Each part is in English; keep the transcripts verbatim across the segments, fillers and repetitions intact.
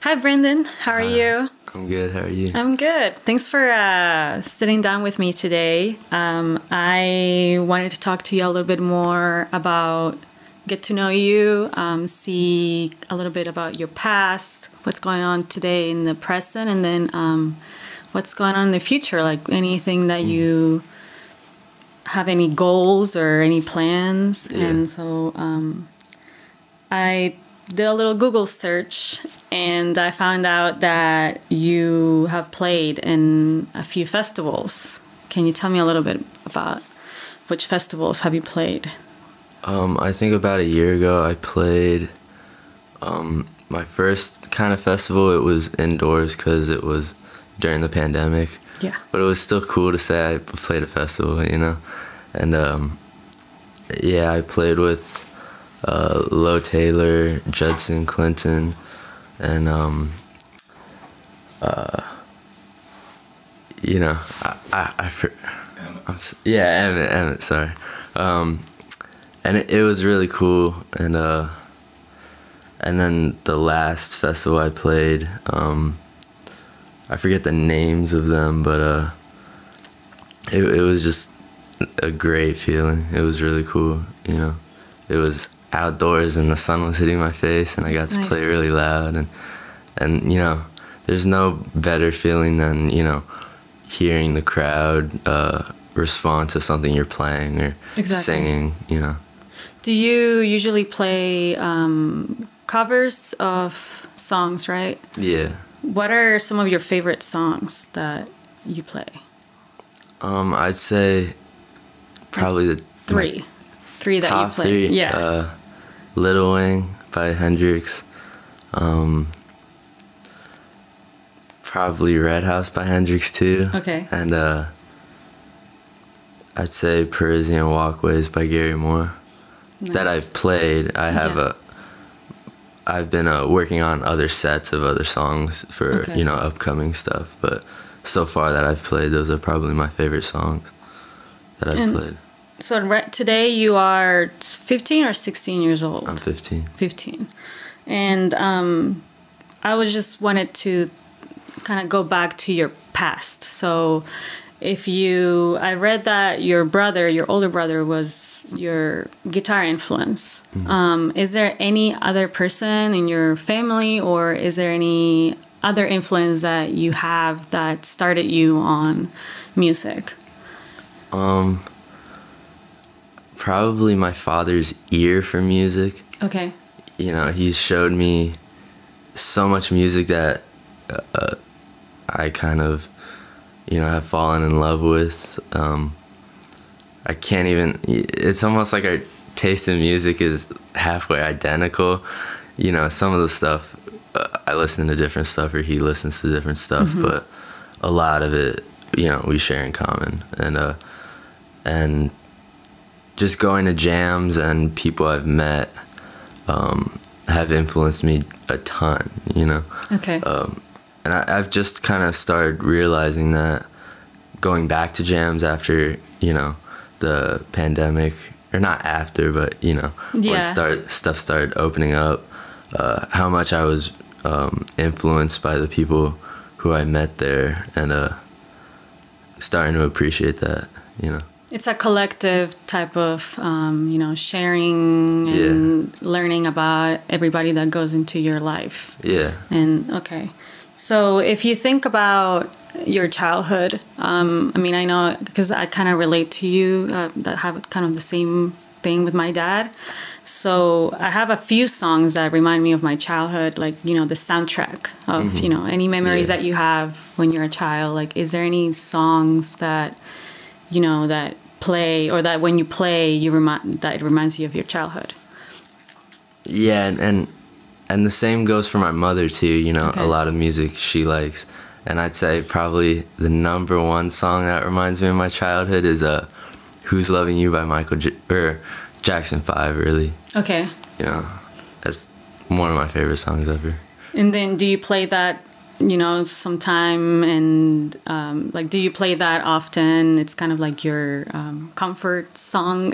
Hi, Brendan. How are Hi. you? I'm good. How are you? I'm good. Thanks for uh, sitting down with me today. Um, I wanted to talk to you a little bit more about, get to know you, um, see a little bit about your past, what's going on today in the present, and then um, what's going on in the future, like anything that mm. you have, any goals or any plans. Yeah. And so um, I did a little Google search, and I found out that you have played in a few festivals. Can you tell me a little bit about which festivals have you played? Um, I think about a year ago I played um, my first kind of festival. It was indoors because it was during the pandemic. Yeah. But it was still cool to say I played a festival, you know? And um, yeah, I played with uh, Lo Taylor, Judson Clinton, and um uh you know I I, I I'm, yeah Emmett Emmett sorry um and it, it was really cool. And uh and then the last festival I played, um I forget the names of them, but uh it it was just a great feeling. It was really cool, you know. It was outdoors and the sun was hitting my face, and I got That's to nice. play really loud, and and you know, there's no better feeling than, you know, hearing the crowd uh respond to something you're playing or exactly. singing, you know. Do you usually play um covers of songs, right? Yeah. What are some of your favorite songs that you play? Um I'd say probably the three three that Top you play. Three, yeah. Uh, Little Wing by Hendrix, um, probably Red House by Hendrix too. Okay. And uh, I'd say Parisian Walkways by Gary Moore. Nice. That I've played. I have yeah. a. I've been uh, working on other sets of other songs for okay. you know, upcoming stuff, but so far that I've played, those are probably my favorite songs that I've and played. So right, today you are fifteen or sixteen years old? I'm fifteen. fifteen. And um, I was just wanted to kind of go back to your past. So if you, I read that your brother, your older brother, was your guitar influence. Mm-hmm. Um, is there any other person in your family, or is there any other influence that you have that started you on music? Um... Probably my father's ear for music. Okay. You know, he's showed me so much music that uh, I kind of, you know, have fallen in love with. Um, I can't even, it's almost like our taste in music is halfway identical. You know, some of the stuff, uh, I listen to different stuff, or he listens to different stuff, mm-hmm. but a lot of it, you know, we share in common. And, uh, and, just going to jams and people I've met um, have influenced me a ton, you know? Okay. Um, and I, I've just kind of started realizing that, going back to jams after, you know, the pandemic, or not after, but, you know, yeah. when start, stuff started opening up, uh, how much I was um, influenced by the people who I met there, and uh, starting to appreciate that, you know? It's a collective type of, um, you know, sharing and yeah. learning about everybody that goes into your life. Yeah. And, okay. So if you think about your childhood, um, I mean, I know, because I kind of relate to you, uh, that have kind of the same thing with my dad. So I have a few songs that remind me of my childhood, like, you know, the soundtrack of, mm-hmm. you know, any memories yeah. that you have when you're a child. Like, is there any songs that... you know, that play, or that when you play, you remind that it reminds you of your childhood? Yeah, and and, and the same goes for my mother too, you know. Okay. A lot of music she likes, and I'd say probably the number one song that reminds me of my childhood is uh, Who's Loving You by Michael J- or Jackson five, really. Okay. You know, that's one of my favorite songs ever. And then do you play that you know, some time, and um, like, do you play that often? It's kind of like your um, comfort song.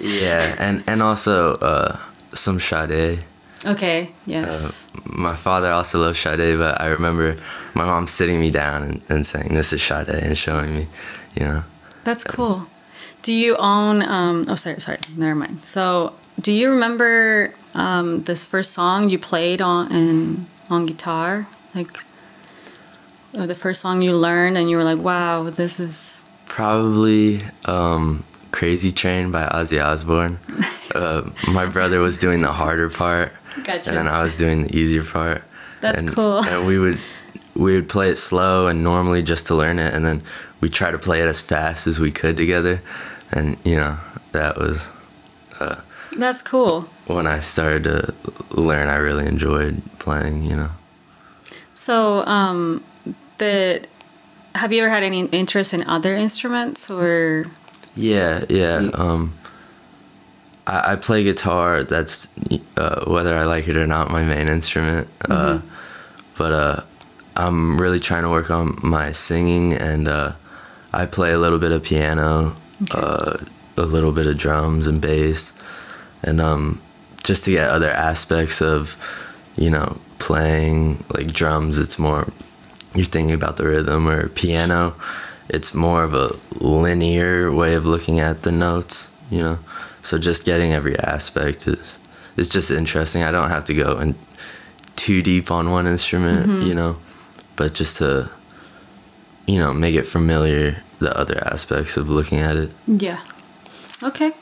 Yeah, and and also uh, some Sade. Okay. Yes. Uh, my father also loves Sade, but I remember my mom sitting me down and, and saying, "This is Sade," and showing me, you know. That's cool. Do you own? Um, oh, sorry, sorry. Never mind. So, do you remember um, this first song you played on and on guitar? Like, or the first song you learned, and you were like, "Wow, this is." Probably um, "Crazy Train" by Ozzy Osbourne. Nice. Uh, my brother was doing the harder part. Gotcha. And then I was doing the easier part. That's and, cool. And we would we would play it slow and normally just to learn it, and then we tried to play it as fast as we could together, and you know that was. Uh, That's cool. When I started to learn, I really enjoyed playing. You know. So, um, the have you ever had any interest in other instruments or? Yeah, yeah. You, um, I, I play guitar. That's uh, whether I like it or not, my main instrument. Mm-hmm. Uh, but uh, I'm really trying to work on my singing, and uh, I play a little bit of piano, okay. uh, a little bit of drums and bass, and um, just to get other aspects of, you know, playing. Like drums, it's more you're thinking about the rhythm, or piano, it's more of a linear way of looking at the notes, you know. So just getting every aspect is it's just interesting. I don't have to go in too deep on one instrument, mm-hmm. you know, but just to, you know, make it familiar, the other aspects of looking at it. Yeah. Okay.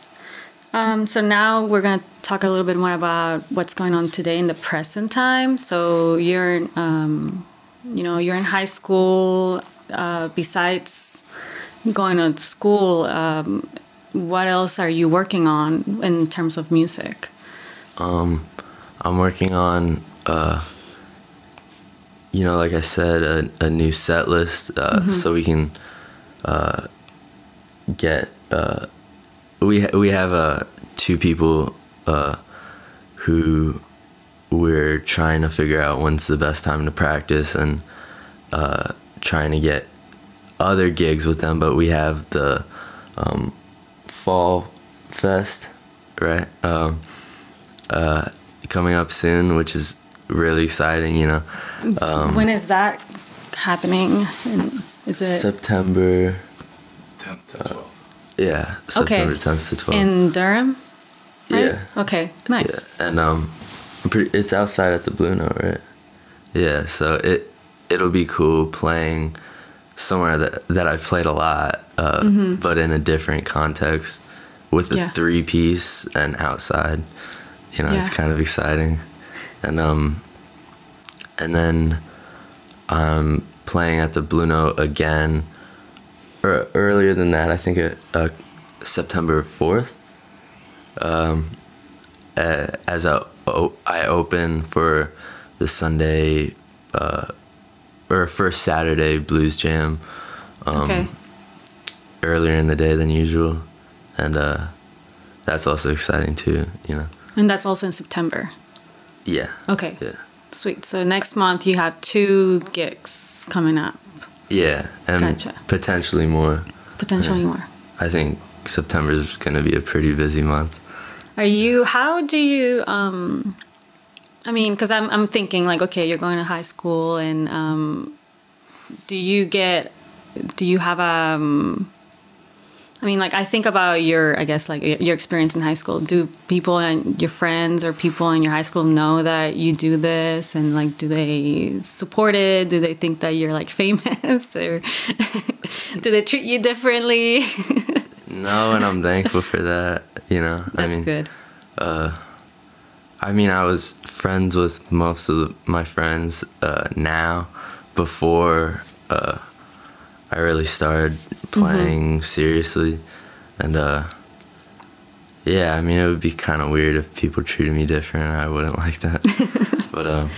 Um, so now we're going to talk a little bit more about what's going on today in the present time. So you're, um, you know, you're in high school. Uh, besides going to school, um, what else are you working on in terms of music? Um, I'm working on, uh, you know, like I said, a, a new set list, uh, mm-hmm. so we can uh, get. Uh, We ha- we have uh, two people uh, who we're trying to figure out when's the best time to practice, and uh, trying to get other gigs with them. But we have the um, Fall Fest, right, um, uh, coming up soon, which is really exciting, you know. Um, when is that happening? Is it September tenth to twelfth? Yeah, September okay. tenth to twelfth. In Durham, right? Yeah. Okay, nice. Yeah. And um, it's outside at the Blue Note, right? Yeah, so it it'll be cool playing somewhere that that I've played a lot, uh, mm-hmm. but in a different context with a yeah. three piece and outside. You know, yeah. it's kind of exciting, and um, and then I'm playing at the Blue Note again. Or earlier than that, I think uh, uh, September fourth, um, uh, as a, oh, I open for the Sunday, uh, or first Saturday Blues Jam, um, okay. earlier in the day than usual, and uh, that's also exciting too, you know. And that's also in September? Yeah. Okay, yeah. Sweet. So next month you have two gigs coming up. Yeah, and gotcha. potentially more. Potentially yeah. more. I think September is going to be a pretty busy month. Are you, how do you, um, I mean, because I'm, I'm thinking like, okay, you're going to high school, and um, do you get, do you have, um, I mean, like I think about your, I guess, like your experience in high school. Do people and your friends or people in your high school know that you do this, and like, do they support it? Do they think that you're like famous, or do they treat you differently? No, and I'm thankful for that. You know, that's I mean, good. Uh, I mean, I was friends with most of my friends uh, now. Before. Uh, I really started playing mm-hmm. seriously, and uh, yeah, I mean, it would be kind of weird if people treated me different. I wouldn't like that. But um,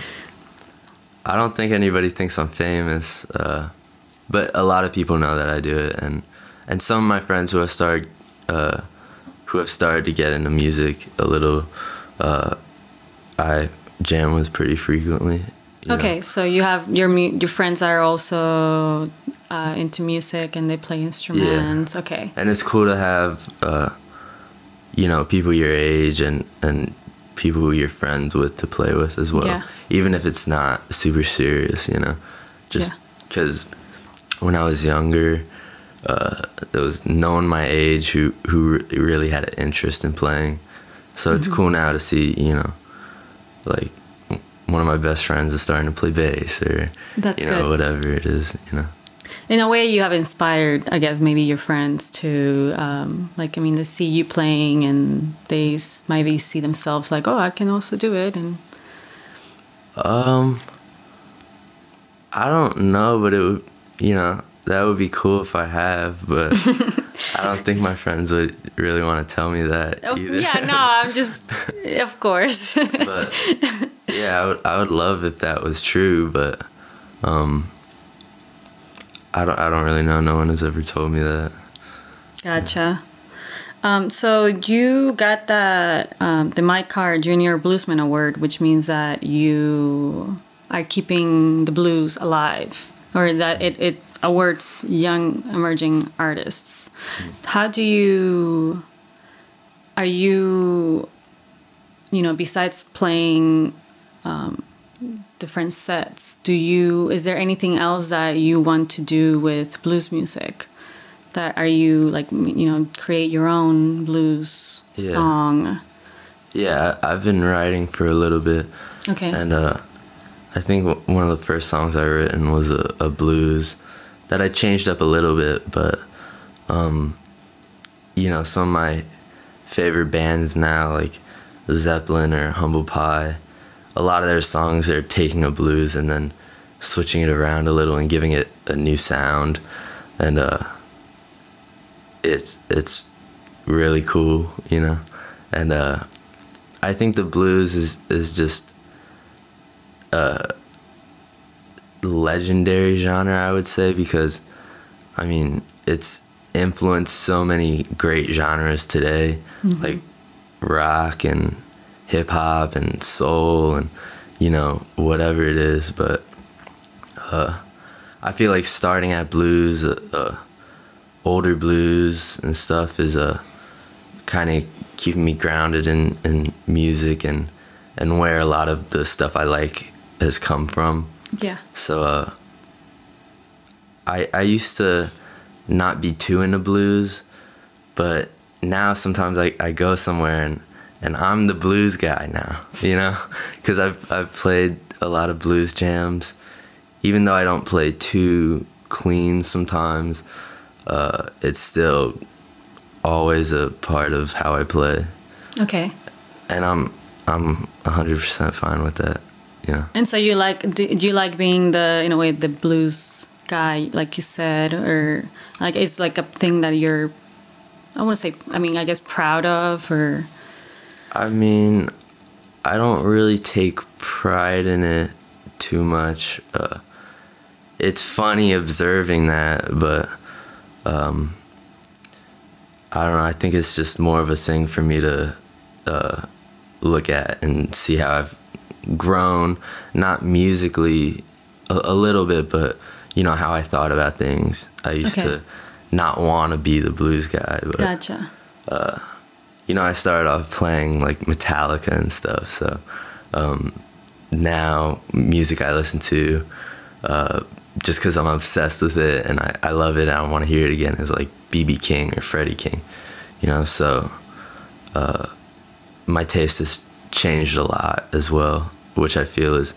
I don't think anybody thinks I'm famous, uh, but a lot of people know that I do it, and, and some of my friends who have started uh, who have started to get into music a little, uh, I jam with pretty frequently, Okay, know. So you have your your friends are also uh, into music and they play instruments. Yeah. Okay. And it's cool to have, uh, you know, people your age and, and people who you're friends with to play with as well. Yeah. Even if it's not super serious, you know, just because yeah. when I was younger, uh, there was no one my age who, who really had an interest in playing. So it's mm-hmm. cool now to see, you know, like, one of my best friends is starting to play bass or, That's you know, good. whatever it is, you know. In a way, you have inspired, I guess, maybe your friends to, um, like, I mean, to see you playing and they maybe see themselves like, oh, I can also do it. And um, I don't know, but it would, you know, that would be cool if I have, but I don't think my friends would really want to tell me that either. Yeah, no, I'm just, of course. But yeah, I would, I would love if that was true, but um, I don't, I don't really know. No one has ever told me that. Gotcha. Um, so you got that um, the Mike Carr Junior Bluesman Award, which means that you are keeping the blues alive, or that it, it awards young emerging artists. How do you, are you, you know, besides playing um, different sets, do you, is there anything else that you want to do with blues music? That are you, like, you know, create your own blues yeah. song? Yeah, I've been writing for a little bit. Okay. And uh, I think one of the first songs I written was a, a blues that I changed up a little bit, but, um, you know, some of my favorite bands now, like Zeppelin or Humble Pie, a lot of their songs, they're taking a blues and then switching it around a little and giving it a new sound. And uh, it's, it's really cool, you know? And uh, I think the blues is, is just a legendary genre, I would say, because, I mean, it's influenced so many great genres today, mm-hmm. like rock and hip hop and soul and, you know, whatever it is. But uh, I feel like starting at blues, uh, uh, older blues and stuff is uh, kind of keeping me grounded in, in music and, and where a lot of the stuff I like has come from. Yeah. So uh, I, I used to not be too into blues, but now sometimes I, I go somewhere and And I'm the blues guy now, you know, because I've, I've played a lot of blues jams, even though I don't play too clean sometimes, uh, it's still always a part of how I play. Okay. And I'm I'm one hundred percent fine with that, you know. And so you like, do you like being the, in a way, the blues guy, like you said, or like it's like a thing that you're, I want to say, I mean, I guess proud of, or... I mean, I don't really take pride in it too much. Uh, it's funny observing that, but um, I don't know. I think it's just more of a thing for me to uh, look at and see how I've grown, not musically a, a little bit, but, you know, how I thought about things. I used okay. to not want to be the blues guy. But, gotcha. Uh, You know, I started off playing, like, Metallica and stuff, so um, now music I listen to, uh, just because I'm obsessed with it and I, I love it and I want to hear it again, is, like, B B King or Freddie King, you know, so uh, my taste has changed a lot as well, which I feel is,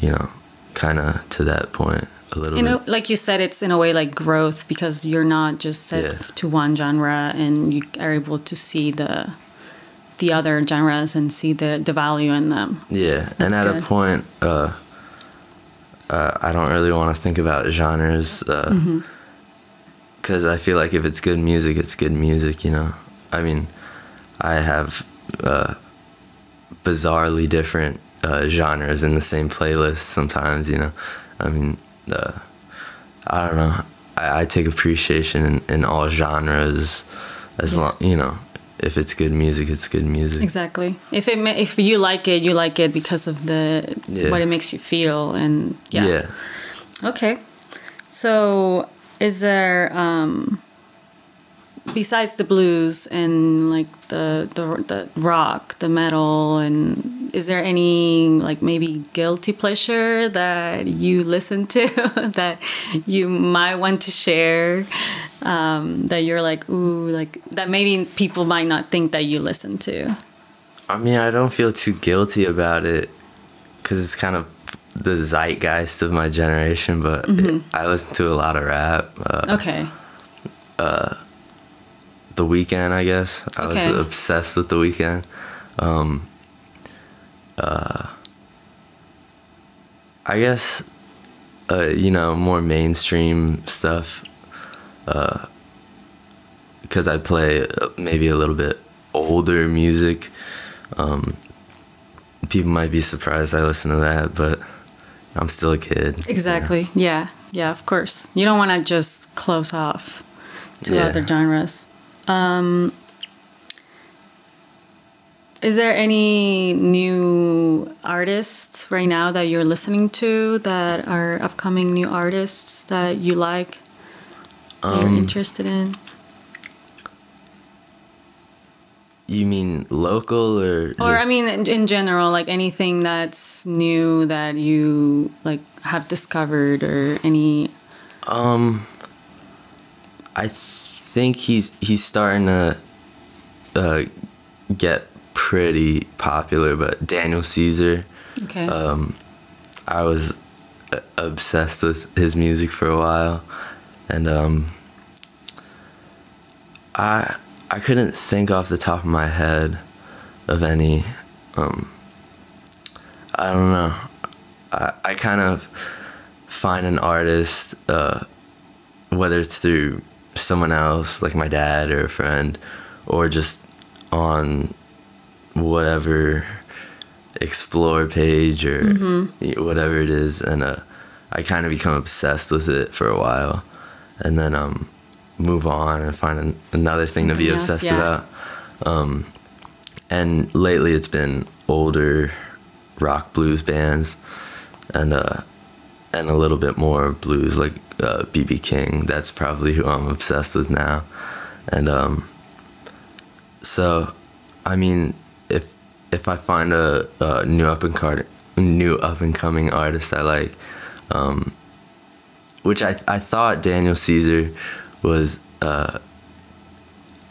you know, kind of to that point a little you know, bit. Like you said, it's in a way like growth, because you're not just set yeah. to one genre and you are able to see the the other genres and see the, the value in them. Yeah, That's and at good. a point, uh, uh, I don't really want to think about genres, because uh, mm-hmm. I feel like if it's good music, it's good music, you know? I mean, I have uh, bizarrely different uh, genres in the same playlist sometimes, you know? I mean... Uh, I don't know. I, I take appreciation in, in all genres, as yeah. long, you know, if it's good music, it's good music. Exactly. If it ma- if you like it, you like it because of the yeah. what it makes you feel, and yeah. yeah. Okay. So, is there um, besides the blues and like the, the the rock, the metal, and is there any like maybe guilty pleasure that you listen to that you might want to share? Um, that you're like, ooh, like that maybe people might not think that you listen to. I mean, I don't feel too guilty about it because it's kind of the zeitgeist of my generation, but mm-hmm. it, I listen to a lot of rap. Uh, okay. Uh, The Weeknd, I guess. I okay. was obsessed with The Weeknd. Um, uh, I guess, uh, you know, more mainstream stuff. Uh, because I play maybe a little bit older music. Um, people might be surprised I listen to that, but I'm still a kid. Exactly. You know? Yeah. Yeah, of course. You don't want to just close off to yeah. other genres. Um, is there any new artists right now that you're listening to that are upcoming new artists that you like? You're um, interested in? You mean local or? Or I mean, in, in general, like anything that's new that you like have discovered or any. Um, I think he's he's starting to uh, get pretty popular, but Daniel Caesar. Okay. Um, I was obsessed with his music for a while. And um, I I couldn't think off the top of my head of any. Um, I don't know. I I kind of find an artist, uh, whether it's through someone else, like my dad or a friend, or just on whatever Explore page or mm-hmm. whatever it is, and uh, I kind of become obsessed with it for a while. And then um, move on and find an, another thing Something to be obsessed else, yeah. about. Um, and lately it's been older rock blues bands and uh, and a little bit more blues, like uh, B B. King. That's probably who I'm obsessed with now. And um, so, I mean, if if I find a, a new up and card, new up and coming artist I like. Um, Which I I thought Daniel Caesar was uh,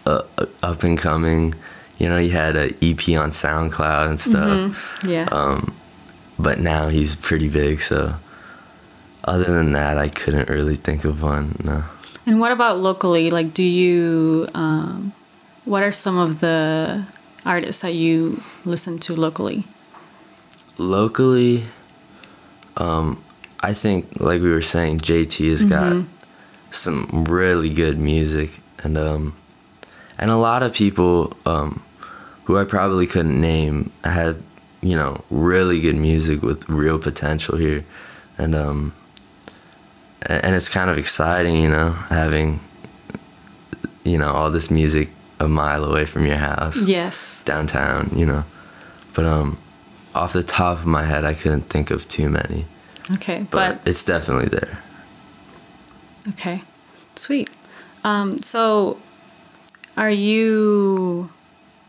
uh, up and coming. You know, he had an E P on SoundCloud and stuff. Mm-hmm. Yeah. Um, but now he's pretty big. So other than that, I couldn't really think of one. No. And what about locally? Like, do you? Um, what are some of the artists that you listen to locally? Locally. Um, I think, like we were saying, J T has mm-hmm. got some really good music, and um, and a lot of people um, who I probably couldn't name have, you know, really good music with real potential here, and um, and it's kind of exciting, you know, having, you know, all this music a mile away from your house, yes, downtown, you know, but um, off the top of my head, I couldn't think of too many. Okay, but, but it's definitely there. Okay, sweet. Um, so, are you,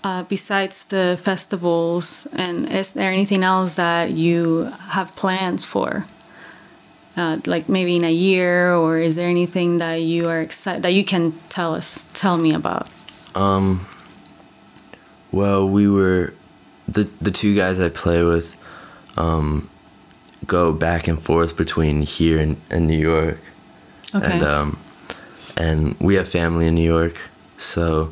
uh, besides the festivals, and is there anything else that you have plans for? Uh, like maybe in a year, or is there anything that you are excited that you can tell us, tell me about? Um. Well, we were, the the two guys I play with, um. go back and forth between here and, and New York. Okay. And, um, and we have family in New York, so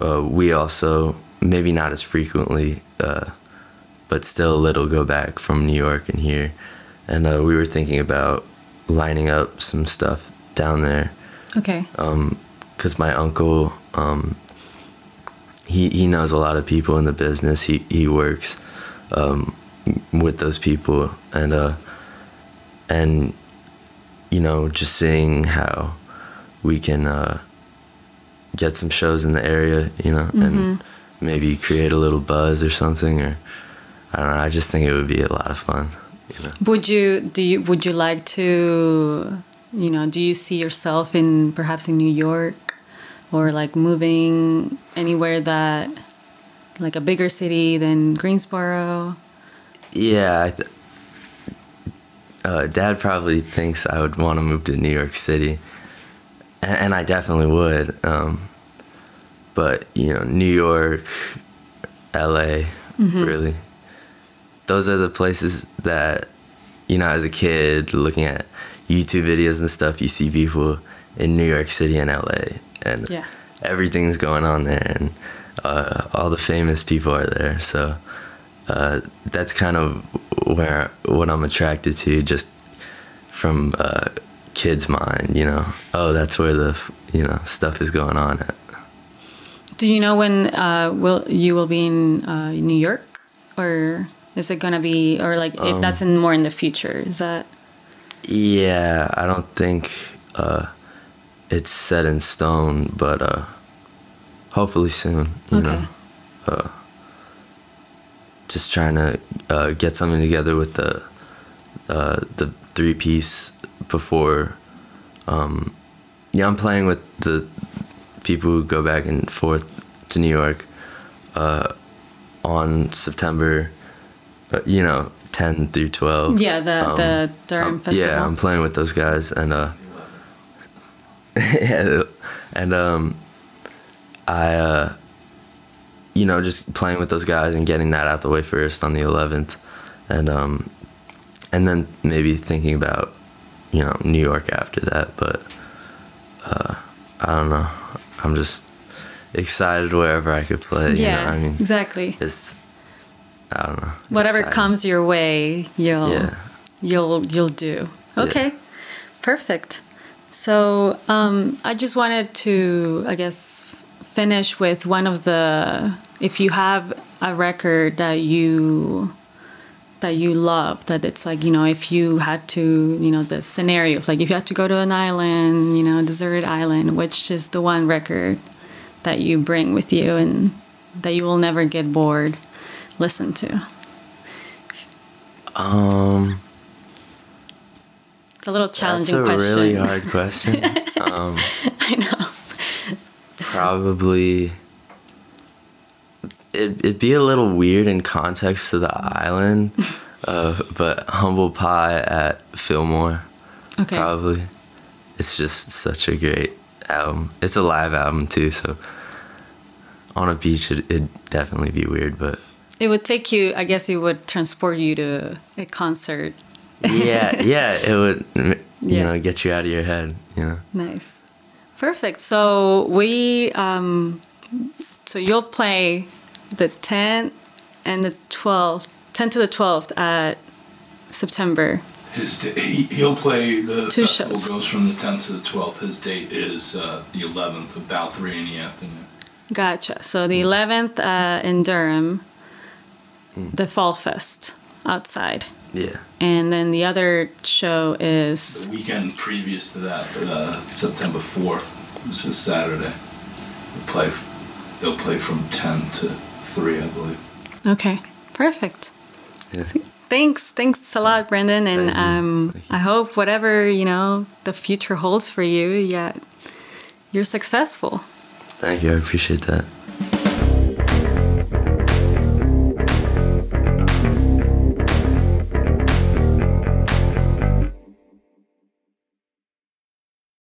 uh, we also, maybe not as frequently, uh, but still a little go back from New York and here. And uh, we were thinking about lining up some stuff down there. Okay. Um, 'cause my uncle, um, he, he knows a lot of people in the business. He, he works, um, with those people, and uh and you know, just seeing how we can uh get some shows in the area, you know, mm-hmm. and maybe create a little buzz or something, or I don't know. I just think it would be a lot of fun. You know? Would you do you would you like to, you know, do you see yourself in perhaps in New York, or like moving anywhere that like a bigger city than Greensboro? Yeah, I th- uh, Dad probably thinks I would want to move to New York City, and, and I definitely would. Um, but you know, New York, L A, mm-hmm. really. Those are the places that, you know, as a kid, looking at YouTube videos and stuff, you see people in New York City and L A. And yeah. everything's going on there, and uh, all the famous people are there. So uh, that's kind of where what I'm attracted to, just from a kid's mind, you know. Oh, that's where the, you know, stuff is going on at. Do you know when uh, will you will be in uh, New York, or... Is it gonna be, or like um, it, that's in more in the future? Is that? Yeah, I don't think uh, it's set in stone, but uh, hopefully soon. You okay. know, uh, just trying to uh, get something together with the uh, the three piece before. Um, yeah, I'm playing with the people who go back and forth to New York uh, on September. You know, ten through twelve. Yeah, the um, the Durham um, Festival. Yeah, I'm playing with those guys, and uh, yeah, and um, I, uh, you know, just playing with those guys and getting that out the way first on the eleventh, and um, and then maybe thinking about, you know, New York after that. But uh, I don't know. I'm just excited wherever I could play. Yeah, you know? I mean, exactly. It's. I don't know. Whatever exciting. Comes your way, you'll yeah. you'll you'll do. Okay, yeah. Perfect. So um, I just wanted to, I guess, f- finish with one of the. If you have a record that you that you love, that it's like, you know, if you had to, you know, the scenario of like if you had to go to an island, you know, a deserted island, which is the one record that you bring with you and that you will never get bored. Listen to. Um, it's a little challenging that's a question. Really hard question. um, I know. Probably, it it'd be a little weird in context to the island, uh, but Humble Pie at Fillmore. Okay. Probably, it's just such a great album. It's a live album too, so on a beach it, it'd definitely be weird, but. It would take you, I guess it would transport you to a concert. yeah, yeah, it would, you yeah. know, get you out of your head, you know. Nice. Perfect. So we, um, so you'll play the tenth and the twelfth, tenth to the twelfth at September. His da- he, he'll play, the Two festival shows. Goes from the tenth to the twelfth. His date is uh, the eleventh, about three in the afternoon. Gotcha. So the eleventh uh, in Durham. The Fall Fest outside. Yeah. And then the other show is... The weekend previous to that, uh, September fourth, this is Saturday. They'll play, they'll play from ten to three, I believe. Okay, perfect. Yeah. Thanks, thanks a lot, Brendan. And um, I hope whatever, you know, the future holds for you, yeah, you're successful. Thank you, I appreciate that.